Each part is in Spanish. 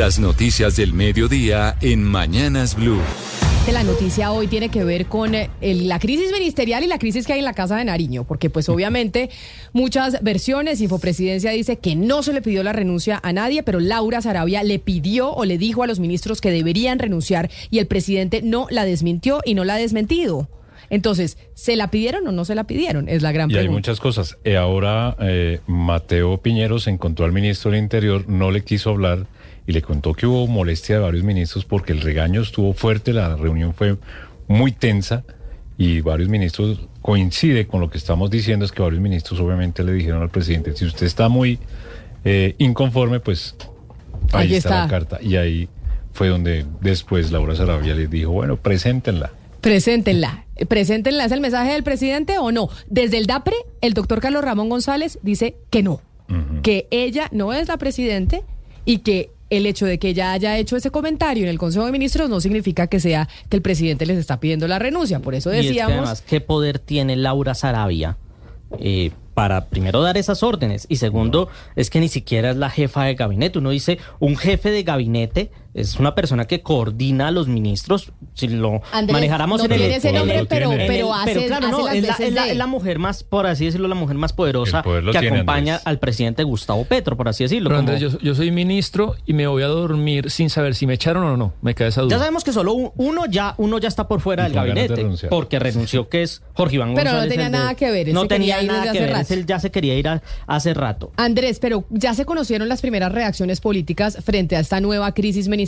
Las noticias del mediodía en Mañanas Blue. La noticia hoy tiene que ver con la crisis ministerial y la crisis que hay en la Casa de Nariño, porque pues obviamente muchas versiones. Infopresidencia dice que no se le pidió la renuncia a nadie, pero Laura Sarabia le pidió o le dijo a los ministros que deberían renunciar y el presidente no la desmintió y no la ha desmentido. Entonces, ¿se la pidieron o no se la pidieron? Es la gran pregunta. Y hay muchas cosas. Ahora Mateo Piñero se encontró al ministro del Interior, no le quiso hablar y le contó que hubo molestia de varios ministros porque el regaño estuvo fuerte, la reunión fue muy tensa y varios ministros, coincide con lo que estamos diciendo, es que varios ministros obviamente le dijeron al presidente, si usted está muy inconforme, pues ahí está la carta. Y ahí fue donde después Laura Sarabia les dijo, bueno, preséntenla. Preséntenla, ¿es el mensaje del presidente o no? Desde el DAPRE, el doctor Carlos Ramón González dice que no, que ella no es la presidente y que el hecho de que ella haya hecho ese comentario en el Consejo de Ministros no significa que sea que el presidente les está pidiendo la renuncia, por eso decíamos... Y es que además, ¿qué poder tiene Laura Sarabia para primero dar esas órdenes? Y segundo, es que ni siquiera es la jefa de gabinete. Uno dice, un jefe de gabinete es una persona que coordina a los ministros, si lo Andrés, manejáramos no en el... Ese nombre, pero hace es la mujer más, por así decirlo, la mujer más poderosa que tiene, acompaña Andrés. Al presidente Gustavo Petro, por así decirlo. Pero como... Andrés, yo soy ministro y me voy a dormir sin saber si me echaron o no, me queda esa duda. Ya sabemos que solo uno ya está por fuera del gabinete, porque renunció, que es Jorge Iván González. Pero no tenía nada que ver, no tenía nada que ver, él ya se quería ir hace rato. Andrés, pero ya se conocieron las primeras reacciones políticas frente a esta nueva crisis ministerial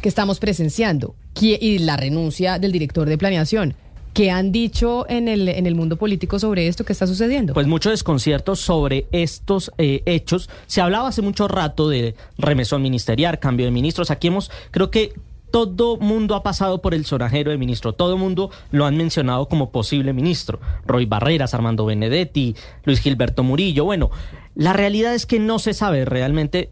que estamos presenciando y la renuncia del director de planeación. ¿Qué han dicho en el mundo político sobre esto que está sucediendo? Pues mucho desconcierto sobre estos hechos. Se hablaba hace mucho rato de remesón ministerial, cambio de ministros. Aquí creo que todo mundo ha pasado por el sonajero de ministro, todo mundo lo han mencionado como posible ministro. Roy Barreras, Armando Benedetti, Luis Gilberto Murillo. Bueno, la realidad es que no se sabe realmente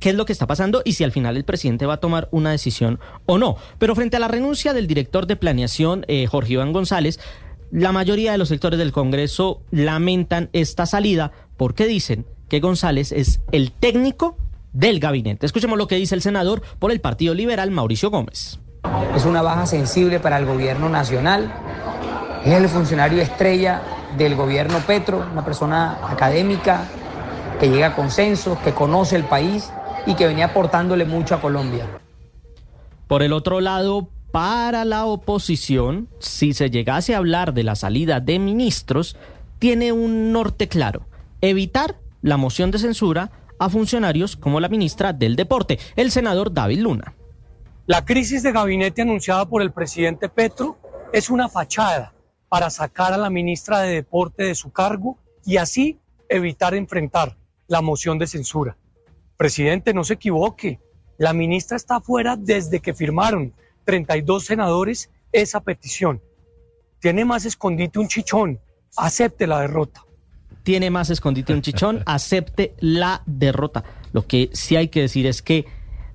qué es lo que está pasando y si al final el presidente va a tomar una decisión o no. Pero frente a la renuncia del director de planeación, Jorge Iván González, la mayoría de los sectores del Congreso lamentan esta salida porque dicen que González es el técnico del gabinete. Escuchemos lo que dice el senador por el Partido Liberal, Mauricio Gómez. Es una baja sensible para el gobierno nacional. Es el funcionario estrella del gobierno Petro, una persona académica que llega a consensos, que conoce el país y que venía aportándole mucho a Colombia. Por el otro lado, para la oposición, si se llegase a hablar de la salida de ministros, tiene un norte claro: evitar la moción de censura a funcionarios como la ministra del Deporte, el senador David Luna. La crisis de gabinete anunciada por el presidente Petro es una fachada para sacar a la ministra de Deporte de su cargo y así evitar enfrentar la moción de censura. Presidente, no se equivoque, la ministra está fuera desde que firmaron 32 senadores esa petición. Tiene más escondite un chichón, acepte la derrota. Tiene más escondite un chichón, acepte la derrota. Lo que sí hay que decir es que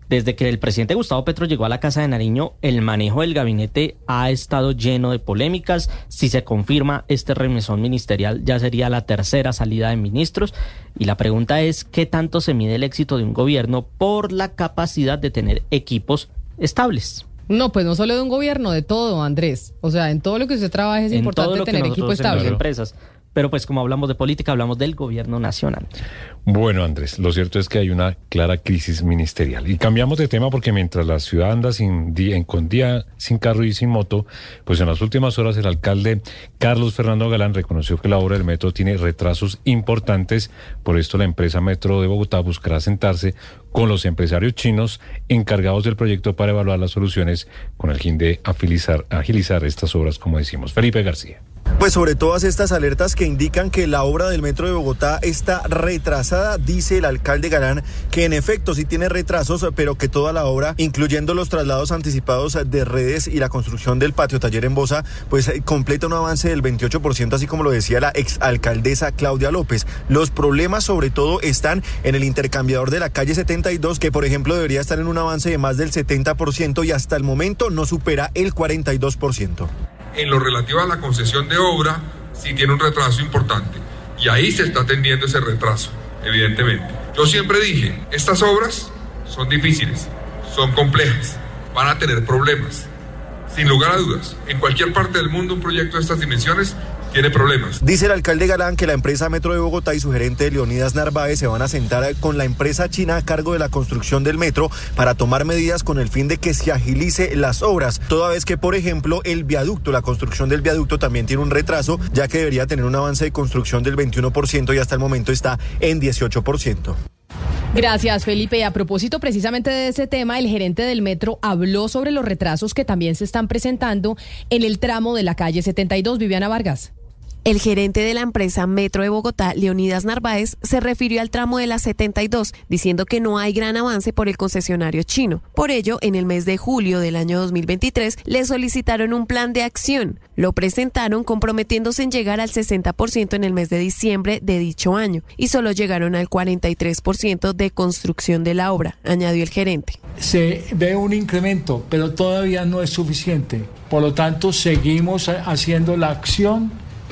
desde que el presidente Gustavo Petro llegó a la Casa de Nariño, el manejo del gabinete ha estado lleno de polémicas. Si se confirma este remesón ministerial, ya sería la tercera salida de ministros. Y la pregunta es, ¿qué tanto se mide el éxito de un gobierno por la capacidad de tener equipos estables? No, pues no solo de un gobierno, de todo, Andrés. O sea, en todo lo que usted trabaje es importante tener equipo estable. Empresas. Pero pues como hablamos de política, hablamos del gobierno nacional. Bueno, Andrés, lo cierto es que hay una clara crisis ministerial. Y cambiamos de tema porque mientras la ciudad anda con día sin carro y sin moto, pues en las últimas horas el alcalde Carlos Fernando Galán reconoció que la obra del metro tiene retrasos importantes. Por esto la empresa Metro de Bogotá buscará sentarse con los empresarios chinos encargados del proyecto para evaluar las soluciones con el fin de agilizar estas obras, como decimos. Felipe García. Pues sobre todas estas alertas que indican que la obra del Metro de Bogotá está retrasada, dice el alcalde Galán que en efecto sí tiene retrasos, pero que toda la obra, incluyendo los traslados anticipados de redes y la construcción del patio taller en Bosa, pues completa un avance del 28%, así como lo decía la exalcaldesa Claudia López. Los problemas sobre todo están en el intercambiador de la calle 72, que por ejemplo debería estar en un avance de más del 70% y hasta el momento no supera el 42%. En lo relativo a la concesión de obra, sí tiene un retraso importante y ahí se está atendiendo ese retraso, evidentemente. Yo siempre dije, estas obras son difíciles, son complejas, van a tener problemas. Sin lugar a dudas, en cualquier parte del mundo un proyecto de estas dimensiones tiene problemas. Dice el alcalde Galán que la empresa Metro de Bogotá y su gerente Leonidas Narváez se van a sentar con la empresa china a cargo de la construcción del metro para tomar medidas con el fin de que se agilice las obras, toda vez que, por ejemplo, el viaducto, la construcción del viaducto también tiene un retraso, ya que debería tener un avance de construcción del 21% y hasta el momento está en 18%. Gracias, Felipe. A propósito precisamente de ese tema, el gerente del metro habló sobre los retrasos que también se están presentando en el tramo de la calle 72, Viviana Vargas. El gerente de la empresa Metro de Bogotá, Leonidas Narváez, se refirió al tramo de la 72, diciendo que no hay gran avance por el concesionario chino. Por ello, en el mes de julio del año 2023, le solicitaron un plan de acción. Lo presentaron comprometiéndose en llegar al 60% en el mes de diciembre de dicho año, y solo llegaron al 43% de construcción de la obra, añadió el gerente. Se ve un incremento, pero todavía no es suficiente. Por lo tanto, seguimos haciendo la acción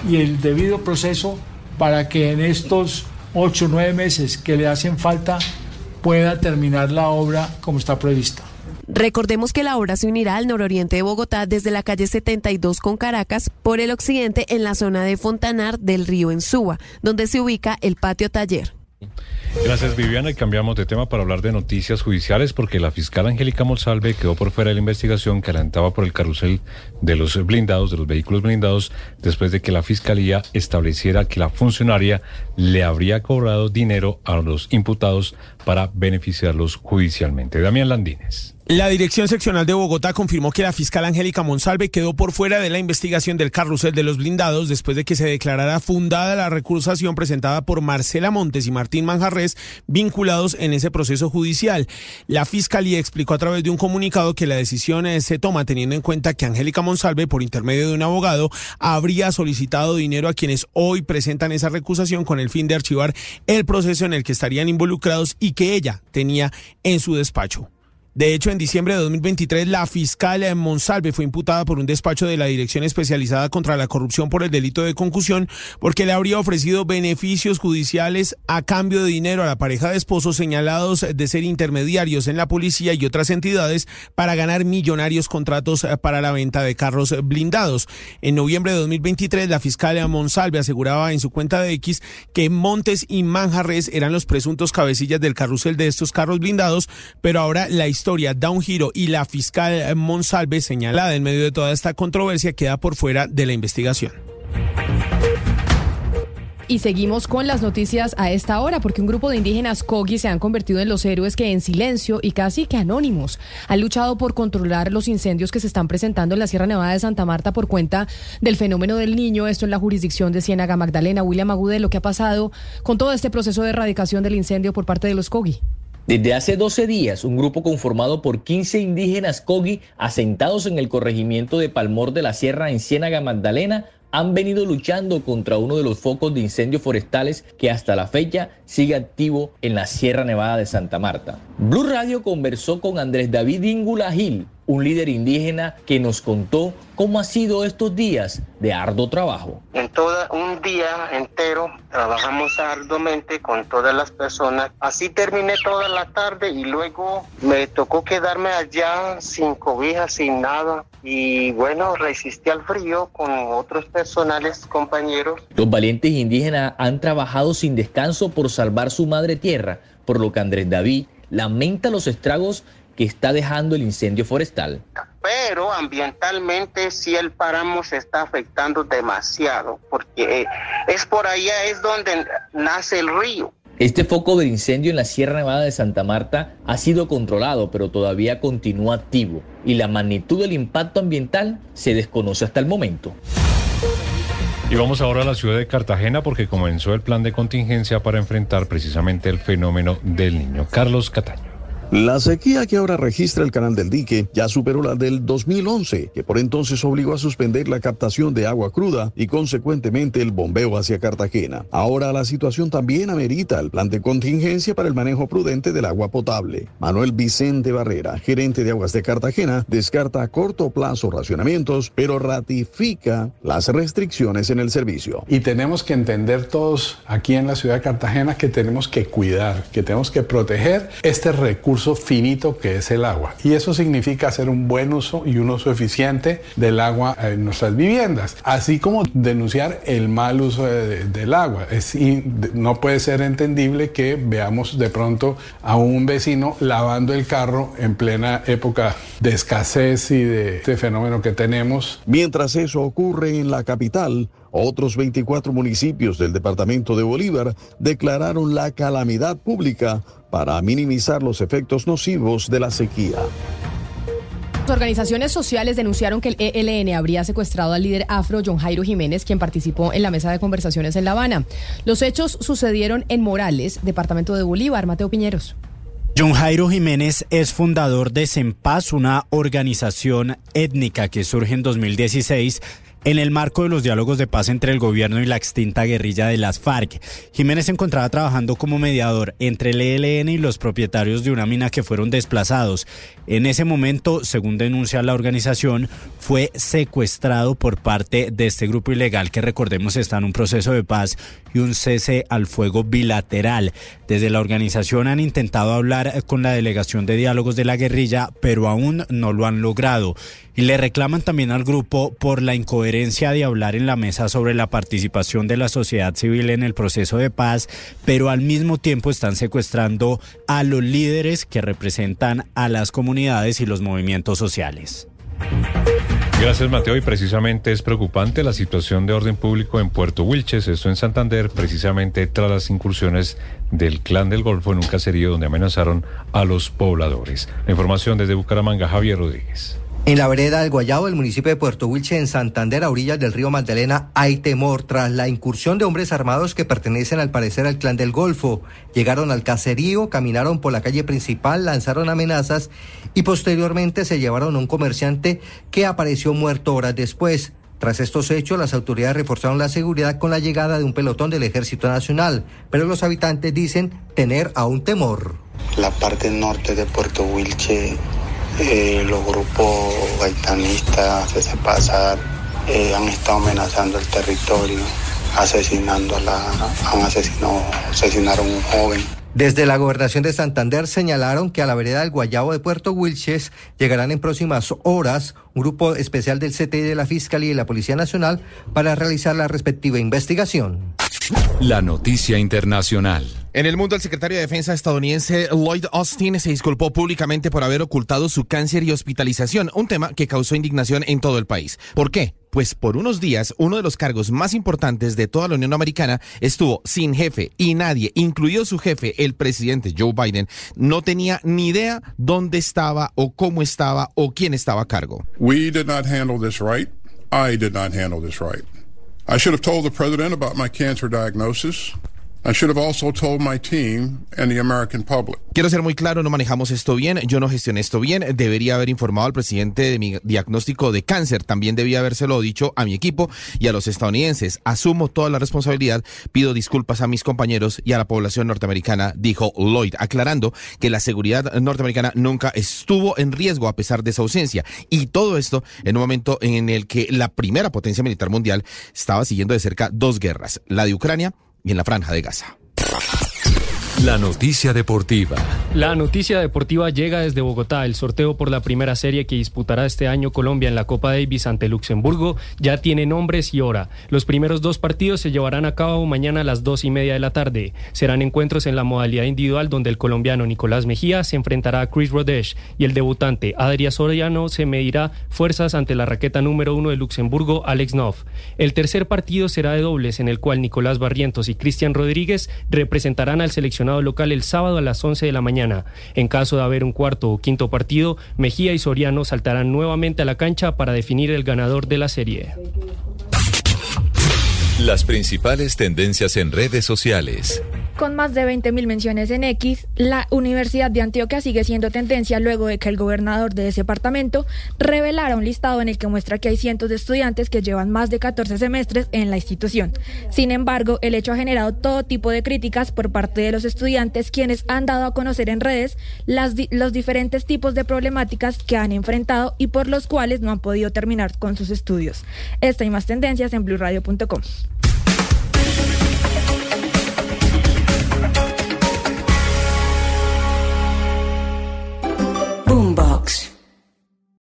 y el debido proceso para que en estos 8 o 9 meses que le hacen falta pueda terminar la obra como está prevista. Recordemos que la obra se unirá al nororiente de Bogotá desde la calle 72 con Caracas por el occidente en la zona de Fontanar del Río en Suba, donde se ubica el patio taller. Gracias, Viviana, y cambiamos de tema para hablar de noticias judiciales, porque la fiscal Angélica Monsalve quedó por fuera de la investigación que alentaba por el carrusel de los blindados, de los vehículos blindados, después de que la fiscalía estableciera que la funcionaria le habría cobrado dinero a los imputados para beneficiarlos judicialmente. Damián Landines. La Dirección Seccional de Bogotá confirmó que la fiscal Angélica Monsalve quedó por fuera de la investigación del carrusel de los blindados después de que se declarara fundada la recusación presentada por Marcela Montes y Martín Manjarres vinculados en ese proceso judicial. La fiscalía explicó a través de un comunicado que la decisión se toma teniendo en cuenta que Angélica Monsalve, por intermedio de un abogado, habría solicitado dinero a quienes hoy presentan esa recusación con el fin de archivar el proceso en el que estarían involucrados y que ella tenía en su despacho. De hecho, en diciembre de 2023, la fiscal Monsalve fue imputada por un despacho de la Dirección Especializada contra la Corrupción por el delito de concusión, porque le habría ofrecido beneficios judiciales a cambio de dinero a la pareja de esposos señalados de ser intermediarios en la policía y otras entidades para ganar millonarios contratos para la venta de carros blindados. En noviembre de 2023, la fiscal Monsalve aseguraba en su cuenta de X que Montes y Manjarres eran los presuntos cabecillas del carrusel de estos carros blindados, pero ahora la historia da un giro y la fiscal Monsalve, señalada en medio de toda esta controversia, queda por fuera de la investigación. Y seguimos con las noticias a esta hora, porque un grupo de indígenas Kogi se han convertido en los héroes que en silencio y casi que anónimos han luchado por controlar los incendios que se están presentando en la Sierra Nevada de Santa Marta por cuenta del fenómeno del Niño, esto en la jurisdicción de Ciénaga Magdalena. William Agude, lo que ha pasado con todo este proceso de erradicación del incendio por parte de los Kogi. Desde hace 12 días, un grupo conformado por 15 indígenas Kogi asentados en el corregimiento de Palmor de la Sierra en Ciénaga Magdalena han venido luchando contra uno de los focos de incendios forestales que hasta la fecha sigue activo en la Sierra Nevada de Santa Marta. Blue Radio conversó con Andrés David Ingula Gil, un líder indígena que nos contó cómo ha sido estos días de arduo trabajo. En todo un día entero trabajamos arduamente con todas las personas. Así terminé toda la tarde y luego me tocó quedarme allá sin cobija, sin nada. Y bueno, resistí al frío con otros personales, compañeros. Los valientes indígenas han trabajado sin descanso por salvar su madre tierra, por lo que Andrés David lamenta los estragos que está dejando el incendio forestal. Pero ambientalmente sí el páramo se está afectando demasiado, porque es por allá es donde nace el río. Este foco de incendio en la Sierra Nevada de Santa Marta ha sido controlado, pero todavía continúa activo, y la magnitud del impacto ambiental se desconoce hasta el momento. Y vamos ahora a la ciudad de Cartagena, porque comenzó el plan de contingencia para enfrentar precisamente el fenómeno del Niño. Carlos Cataño. La sequía que ahora registra el Canal del Dique ya superó la del 2011, que por entonces obligó a suspender la captación de agua cruda y consecuentemente el bombeo hacia Cartagena. Ahora la situación también amerita el plan de contingencia para el manejo prudente del agua potable. Manuel Vicente Barrera, gerente de Aguas de Cartagena, descarta a corto plazo racionamientos, pero ratifica las restricciones en el servicio. Y tenemos que entender todos aquí en la ciudad de Cartagena que tenemos que cuidar, que tenemos que proteger este recurso recurso finito que es el agua. Y eso significa hacer un buen uso y un uso eficiente del agua en nuestras viviendas, así como denunciar el mal uso del agua. No puede ser entendible que veamos de pronto a un vecino lavando el carro en plena época de escasez y de este fenómeno que tenemos. Mientras eso ocurre en la capital, otros 24 municipios del departamento de Bolívar declararon la calamidad pública para minimizar los efectos nocivos de la sequía. Organizaciones sociales denunciaron que el ELN habría secuestrado al líder afro John Jairo Jiménez, quien participó en la mesa de conversaciones en La Habana. Los hechos sucedieron en Morales, departamento de Bolívar. Mateo Piñeros. John Jairo Jiménez es fundador de CEMPAZ, una organización étnica que surge en 2016 en el marco de los diálogos de paz entre el gobierno y la extinta guerrilla de las FARC. Jiménez se encontraba trabajando como mediador entre el ELN y los propietarios de una mina que fueron desplazados. En ese momento, según denuncia la organización, fue secuestrado por parte de este grupo ilegal que, recordemos, está en un proceso de paz y un cese al fuego bilateral. Desde la organización han intentado hablar con la delegación de diálogos de la guerrilla, pero aún no lo han logrado. Y le reclaman también al grupo por la incoherencia de hablar en la mesa sobre la participación de la sociedad civil en el proceso de paz, pero al mismo tiempo están secuestrando a los líderes que representan a las comunidades y los movimientos sociales. Gracias, Mateo. Y precisamente es preocupante la situación de orden público en Puerto Wilches, esto en Santander, precisamente tras las incursiones del Clan del Golfo en un caserío donde amenazaron a los pobladores. La información desde Bucaramanga, Javier Rodríguez. En la vereda del Guayabo, del municipio de Puerto Wilches, en Santander, a orillas del río Magdalena, hay temor tras la incursión de hombres armados que pertenecen al parecer al Clan del Golfo. Llegaron al caserío, caminaron por la calle principal, lanzaron amenazas y posteriormente se llevaron a un comerciante que apareció muerto horas después. Tras estos hechos, las autoridades reforzaron la seguridad con la llegada de un pelotón del Ejército Nacional, pero los habitantes dicen tener aún temor. La parte norte de Puerto Wilches, los grupos gaitanistas de CEPAZ han estado amenazando el territorio, asesinaron a un joven. Desde la gobernación de Santander señalaron que a la vereda del Guayabo de Puerto Wilches llegarán en próximas horas un grupo especial del CTI, de la Fiscalía y la Policía Nacional para realizar la respectiva investigación. La noticia internacional. En el mundo, el secretario de Defensa estadounidense Lloyd Austin se disculpó públicamente por haber ocultado su cáncer y hospitalización, un tema que causó indignación en todo el país. ¿Por qué? Pues por unos días, uno de los cargos más importantes de toda la Unión Americana estuvo sin jefe y nadie, incluido su jefe, el presidente Joe Biden, no tenía ni idea dónde estaba o cómo estaba o quién estaba a cargo. We did not handle this right. I did not handle this right. I should have told the president about my cancer diagnosis. I should have also told my team and the American public. Quiero ser muy claro, no manejamos esto bien, yo no gestioné esto bien, debería haber informado al presidente de mi diagnóstico de cáncer, también debía habérselo dicho a mi equipo y a los estadounidenses. Asumo toda la responsabilidad, pido disculpas a mis compañeros y a la población norteamericana, dijo Lloyd, aclarando que la seguridad norteamericana nunca estuvo en riesgo a pesar de su ausencia. Y todo esto en un momento en el que la primera potencia militar mundial estaba siguiendo de cerca dos guerras, la de Ucrania y en la Franja de Gaza. La noticia deportiva. La noticia deportiva llega desde Bogotá. El sorteo por la primera serie que disputará este año Colombia en la Copa Davis ante Luxemburgo ya tiene nombres y hora. Los primeros dos partidos se llevarán a cabo mañana a las 2:30 p.m. Serán encuentros en la modalidad individual, donde el colombiano Nicolás Mejía se enfrentará a Chris Rodech y el debutante Adrián Soriano se medirá fuerzas ante la raqueta número 1 de Luxemburgo, Alex Noff. El tercer partido será de dobles, en el cual Nicolás Barrientos y Cristian Rodríguez representarán al seleccionado local el sábado a las 11:00 a.m. En caso de haber un cuarto o quinto partido, Mejía y Soriano saltarán nuevamente a la cancha para definir el ganador de la serie. Las principales tendencias en redes sociales. Con más de 20.000 menciones en X, la Universidad de Antioquia sigue siendo tendencia luego de que el gobernador de ese departamento revelara un listado en el que muestra que hay cientos de estudiantes que llevan más de 14 semestres en la institución. Sin embargo, el hecho ha generado todo tipo de críticas por parte de los estudiantes, quienes han dado a conocer en redes los diferentes tipos de problemáticas que han enfrentado y por los cuales no han podido terminar con sus estudios. Esta y más tendencias en blueradio.com.